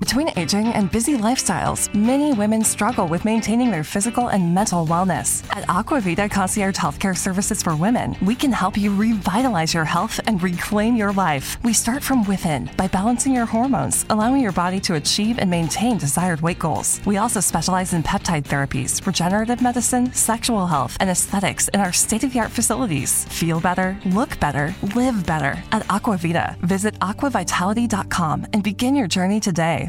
Between aging and busy lifestyles, many women struggle with maintaining their physical and mental wellness. At Aquavita Concierge Healthcare Services for Women, we can help you revitalize your health and reclaim your life. We start from within by balancing your hormones, allowing your body to achieve and maintain desired weight goals. We also specialize in peptide therapies, regenerative medicine, sexual health, and aesthetics in our state-of-the-art facilities. Feel better, look better, live better at Aquavita. Visit aquavitality.com and begin your journey today.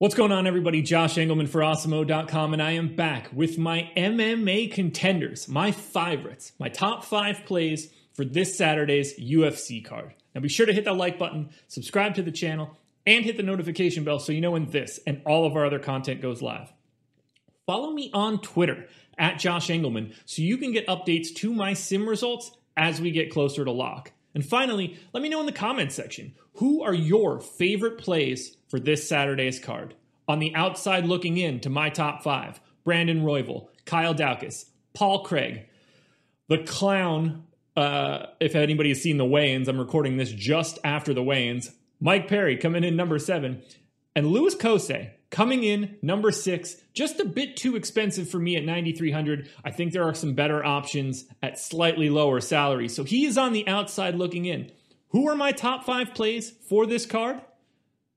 What's going on, everybody? Josh Engelman for Awesemo.com, and I am back with my MMA contenders, my favorites, my top 5 plays for this Saturday's UFC card. Now be sure to hit that like button, subscribe to the channel, and hit the notification bell so you know when this and all of our other content goes live. Follow me on Twitter, at Josh Engelman, so you can get updates to my sim results as we get closer to lock. And finally, let me know in the comments section, who are your favorite plays for this Saturday's card? On the outside looking in to my top 5, Brandon Royval, Kyle Daukus, Paul Craig, the clown, if anybody has seen the weigh-ins, I'm recording this just after the weigh-ins, Mike Perry coming in number 7, and Louis Kose coming in number 6, just a bit too expensive for me at 9,300. I think there are some better options at slightly lower salary. So he is on the outside looking in. Who are my top 5 plays for this card?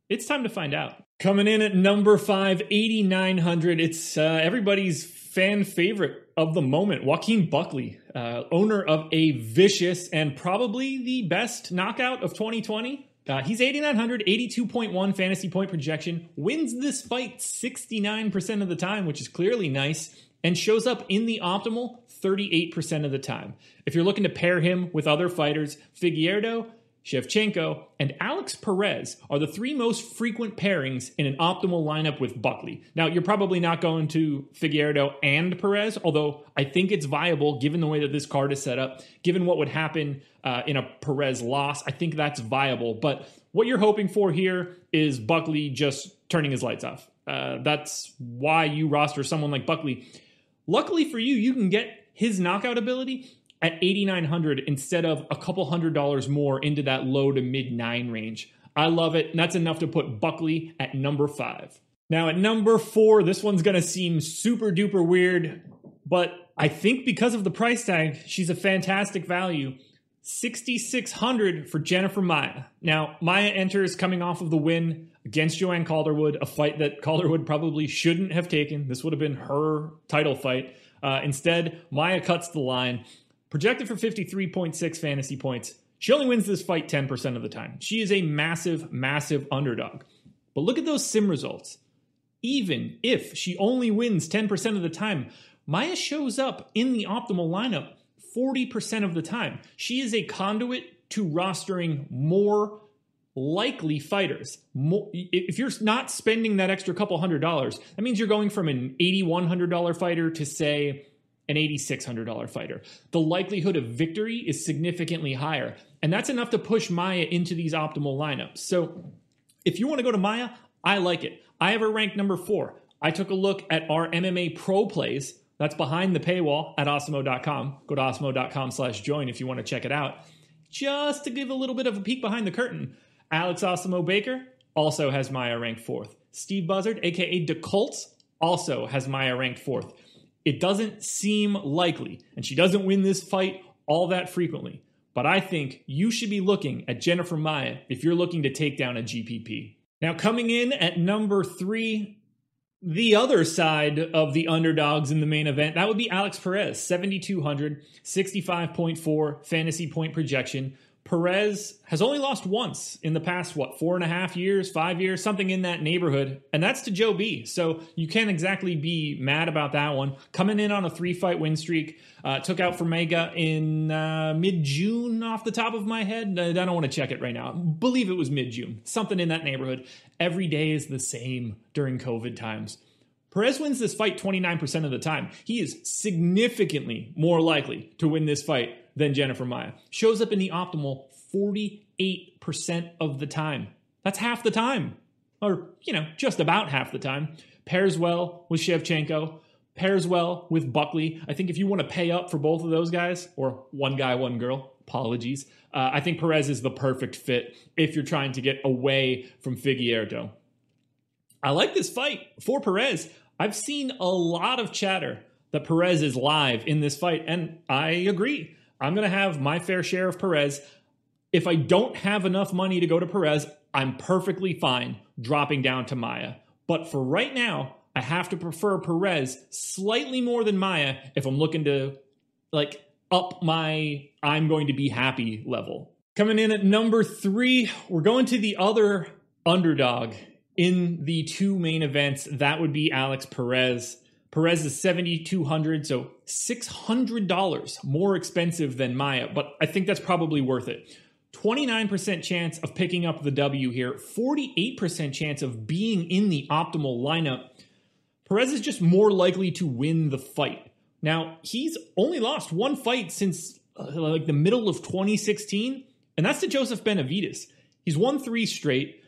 It's time to find out. Coming in at number 5, 8,900. It's everybody's fan favorite of the moment, Joaquin Buckley, owner of a vicious and probably the best knockout of 2020. He's 8,900, 82.1 fantasy point projection, wins this fight 69% of the time, which is clearly nice, and shows up in the optimal 38% of the time. If you're looking to pair him with other fighters, Figueiredo, Shevchenko, and Alex Perez are the 3 most frequent pairings in an optimal lineup with Buckley. Now, you're probably not going to Figueiredo and Perez, although I think it's viable given the way that this card is set up, given what would happen in a Perez loss. I think that's viable, but what you're hoping for here is Buckley just turning his lights off. That's why you roster someone like Buckley. Luckily for you, you can get his knockout ability at 8,900 instead of a couple $100 more into that low to mid 9 range. I love it, and that's enough to put Buckley at number 5. Now at number 4, this one's going to seem super duper weird, but I think because of the price tag, she's a fantastic value. 6,600 for Jennifer Maia. Now, Maia enters coming off of the win against Joanne Calderwood, a fight that Calderwood probably shouldn't have taken. This would have been her title fight. Instead, Maia cuts the line. Projected for 53.6 fantasy points. She only wins this fight 10% of the time. She is a massive, massive underdog. But look at those sim results. Even if she only wins 10% of the time, Maia shows up in the optimal lineup 40% of the time. She is a conduit to rostering more likely fighters. If you're not spending that extra couple $100, that means you're going from an $8,100 fighter to, say, an $8,600 fighter. The likelihood of victory is significantly higher, and that's enough to push Maia into these optimal lineups. So if you want to go to Maia, I like it. I have her ranked number 4. I took a look at our MMA pro plays. That's behind the paywall at Awesemo.com. Go to Awesemo.com/join if you want to check it out. Just to give a little bit of a peek behind the curtain, Alex Awesemo Baker also has Maia ranked 4th. Steve Buzzard, aka DeColtz, also has Maia ranked 4th. It doesn't seem likely, and she doesn't win this fight all that frequently. But I think you should be looking at Jennifer Maia if you're looking to take down a GPP. Now coming in at number 3, the other side of the underdogs in the main event, that would be Alex Perez, 7,200, 65.4 fantasy point projection. Perez has only lost once in the past, 4.5 years, 5 years, something in that neighborhood. And that's to Joe B. So you can't exactly be mad about that one. Coming in on a 3-fight win streak, took out Formiga in mid-June off the top of my head. I don't want to check it right now. I believe it was mid-June, something in that neighborhood. Every day is the same during COVID times. Perez wins this fight 29% of the time. He is significantly more likely to win this fight than Jennifer Maia. Shows up in the optimal 48% of the time. That's half the time. Or, you know, just about half the time. Pairs well with Shevchenko. Pairs well with Buckley. I think if you want to pay up for both of those guys, or one guy, one girl, apologies, I think Perez is the perfect fit if you're trying to get away from Figueiredo. I like this fight for Perez. I've seen a lot of chatter that Perez is live in this fight, and I agree. I'm going to have my fair share of Perez. If I don't have enough money to go to Perez, I'm perfectly fine dropping down to Maia. But for right now, I have to prefer Perez slightly more than Maia if I'm looking to, like, up my I'm going to be happy level. Coming in at number 3, we're going to the other underdog in the two main events. That would be Alex Perez. Perez is $7,200, so $600 more expensive than Maia, but I think that's probably worth it. 29% chance of picking up the W here, 48% chance of being in the optimal lineup. Perez is just more likely to win the fight. Now, he's only lost one fight since the middle of 2016, and that's to Joseph Benavides. He's won 3 straight,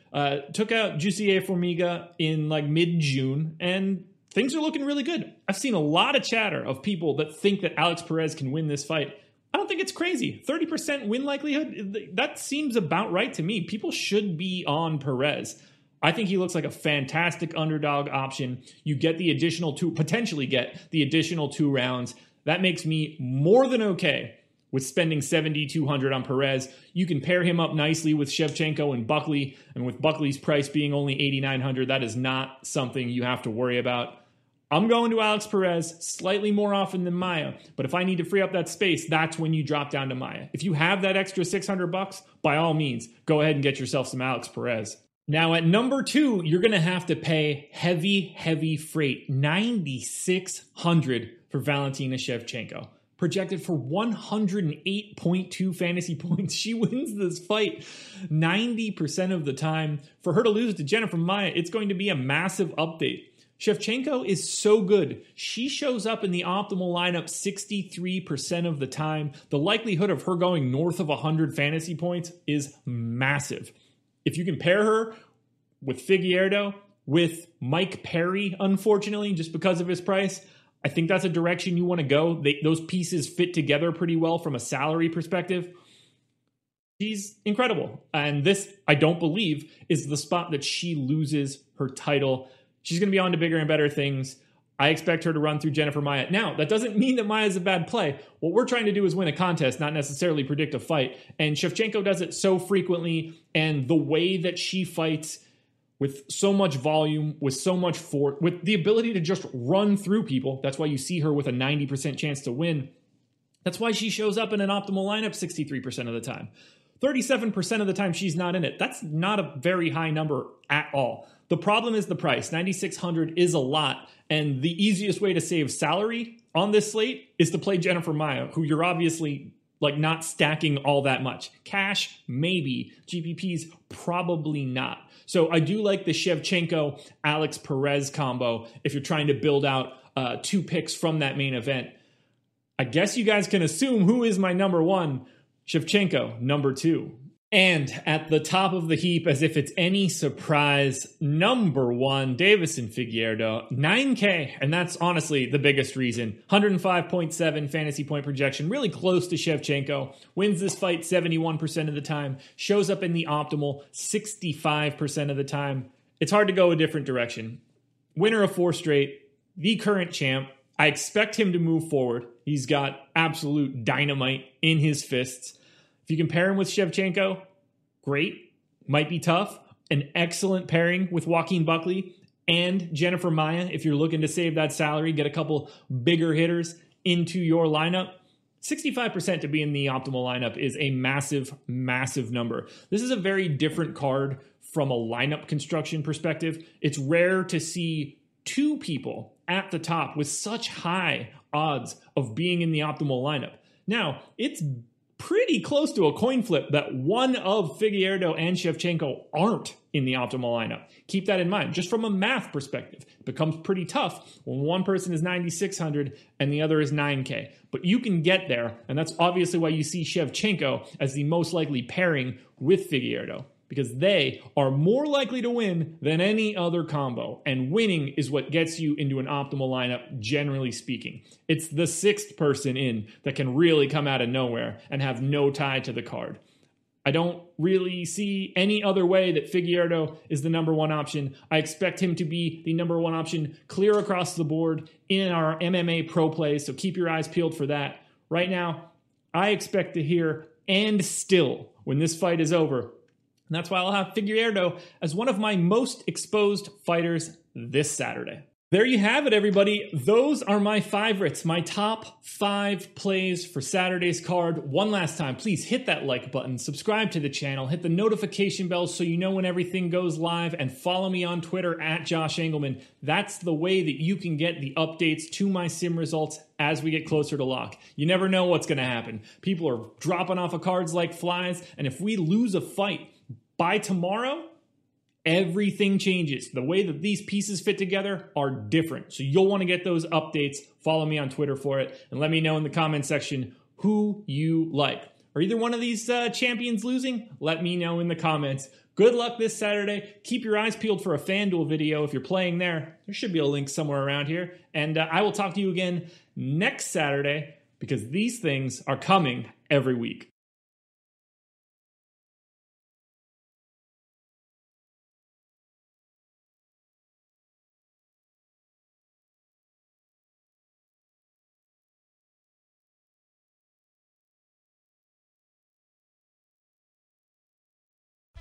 took out Juicy A Formiga in mid-June, and things are looking really good. I've seen a lot of chatter of people that think that Alex Perez can win this fight. I don't think it's crazy. 30% win likelihood, that seems about right to me. People should be on Perez. I think he looks like a fantastic underdog option. You get the additional potentially get the additional two rounds. That makes me more than okay with spending $7,200 on Perez. You can pair him up nicely with Shevchenko and Buckley, and with Buckley's price being only $8,900, that is not something you have to worry about. I'm going to Alex Perez slightly more often than Maia, but if I need to free up that space, that's when you drop down to Maia. If you have that extra $600, by all means, go ahead and get yourself some Alex Perez. Now at number 2, you're going to have to pay heavy, heavy freight, $9,600 for Valentina Shevchenko. Projected for 108.2 fantasy points. She wins this fight 90% of the time. For her to lose to Jennifer Maia, it's going to be a massive update. Shevchenko is so good. She shows up in the optimal lineup 63% of the time. The likelihood of her going north of 100 fantasy points is massive. If you can pair her with Figueiredo, with Mike Perry, unfortunately, just because of his price, I think that's a direction you want to go. Those pieces fit together pretty well from a salary perspective. She's incredible. And this, I don't believe, is the spot that she loses her title. She's going to be on to bigger and better things. I expect her to run through Jennifer Maia. Now, that doesn't mean that Maia is a bad play. What we're trying to do is win a contest, not necessarily predict a fight. And Shevchenko does it so frequently, and the way that she fights with so much volume, with so much force, with the ability to just run through people. That's why you see her with a 90% chance to win. That's why she shows up in an optimal lineup 63% of the time. 37% of the time she's not in it. That's not a very high number at all. The problem is the price. $9,600 is a lot, and the easiest way to save salary on this slate is to play Jennifer Maia, who you're obviously not stacking all that much. Cash, maybe. GPPs, probably not. So I do like the Shevchenko-Alex Perez combo if you're trying to build out 2 picks from that main event. I guess you guys can assume who is my number 1. Shevchenko, number 2. And at the top of the heap, as if it's any surprise, number 1, Deiveson Figueiredo, $9,000. And that's honestly the biggest reason. 105.7 fantasy point projection, really close to Shevchenko. Wins this fight 71% of the time. Shows up in the optimal 65% of the time. It's hard to go a different direction. Winner of 4 straight, the current champ. I expect him to move forward. He's got absolute dynamite in his fists. If you can pair him with Shevchenko, great. Might be tough. An excellent pairing with Joaquin Buckley and Jennifer Maia. If you're looking to save that salary, get a couple bigger hitters into your lineup. 65% to be in the optimal lineup is a massive, massive number. This is a very different card from a lineup construction perspective. It's rare to see 2 people at the top with such high odds of being in the optimal lineup. Now, it's pretty close to a coin flip that one of Figueiredo and Shevchenko aren't in the optimal lineup. Keep that in mind. Just from a math perspective, it becomes pretty tough when one person is 9,600 and the other is 9K. But you can get there, and that's obviously why you see Shevchenko as the most likely pairing with Figueiredo, because they are more likely to win than any other combo. And winning is what gets you into an optimal lineup, generally speaking. It's the sixth person in that can really come out of nowhere and have no tie to the card. I don't really see any other way that Figueiredo is the number one option. I expect him to be the number one option clear across the board in our MMA pro plays, so keep your eyes peeled for that. Right now, I expect to hear "and still" when this fight is over. And that's why I'll have Figueiredo as one of my most exposed fighters this Saturday. There you have it, everybody. Those are my favorites, my top five plays for Saturday's card. One last time, please hit that like button, subscribe to the channel, hit the notification bell so you know when everything goes live, and follow me on Twitter at Josh Engelman. That's the way that you can get the updates to my sim results as we get closer to lock. You never know what's going to happen. People are dropping off of cards like flies, and if we lose a fight by tomorrow, everything changes. The way that these pieces fit together are different. So you'll want to get those updates. Follow me on Twitter for it. And let me know in the comment section who you like. Are either one of these champions losing? Let me know in the comments. Good luck this Saturday. Keep your eyes peeled for a FanDuel video if you're playing there. There should be a link somewhere around here. And I will talk to you again next Saturday, because these things are coming every week.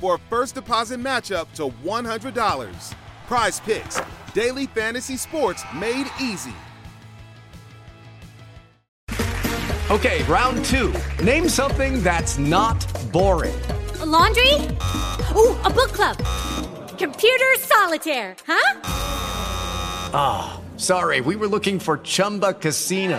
for a first deposit matchup to $100. PrizePicks, daily fantasy sports made easy. Okay, round two. Name something that's not boring. A laundry? Ooh, a book club. Computer solitaire, huh? Ah, oh, sorry, we were looking for Chumba Casino.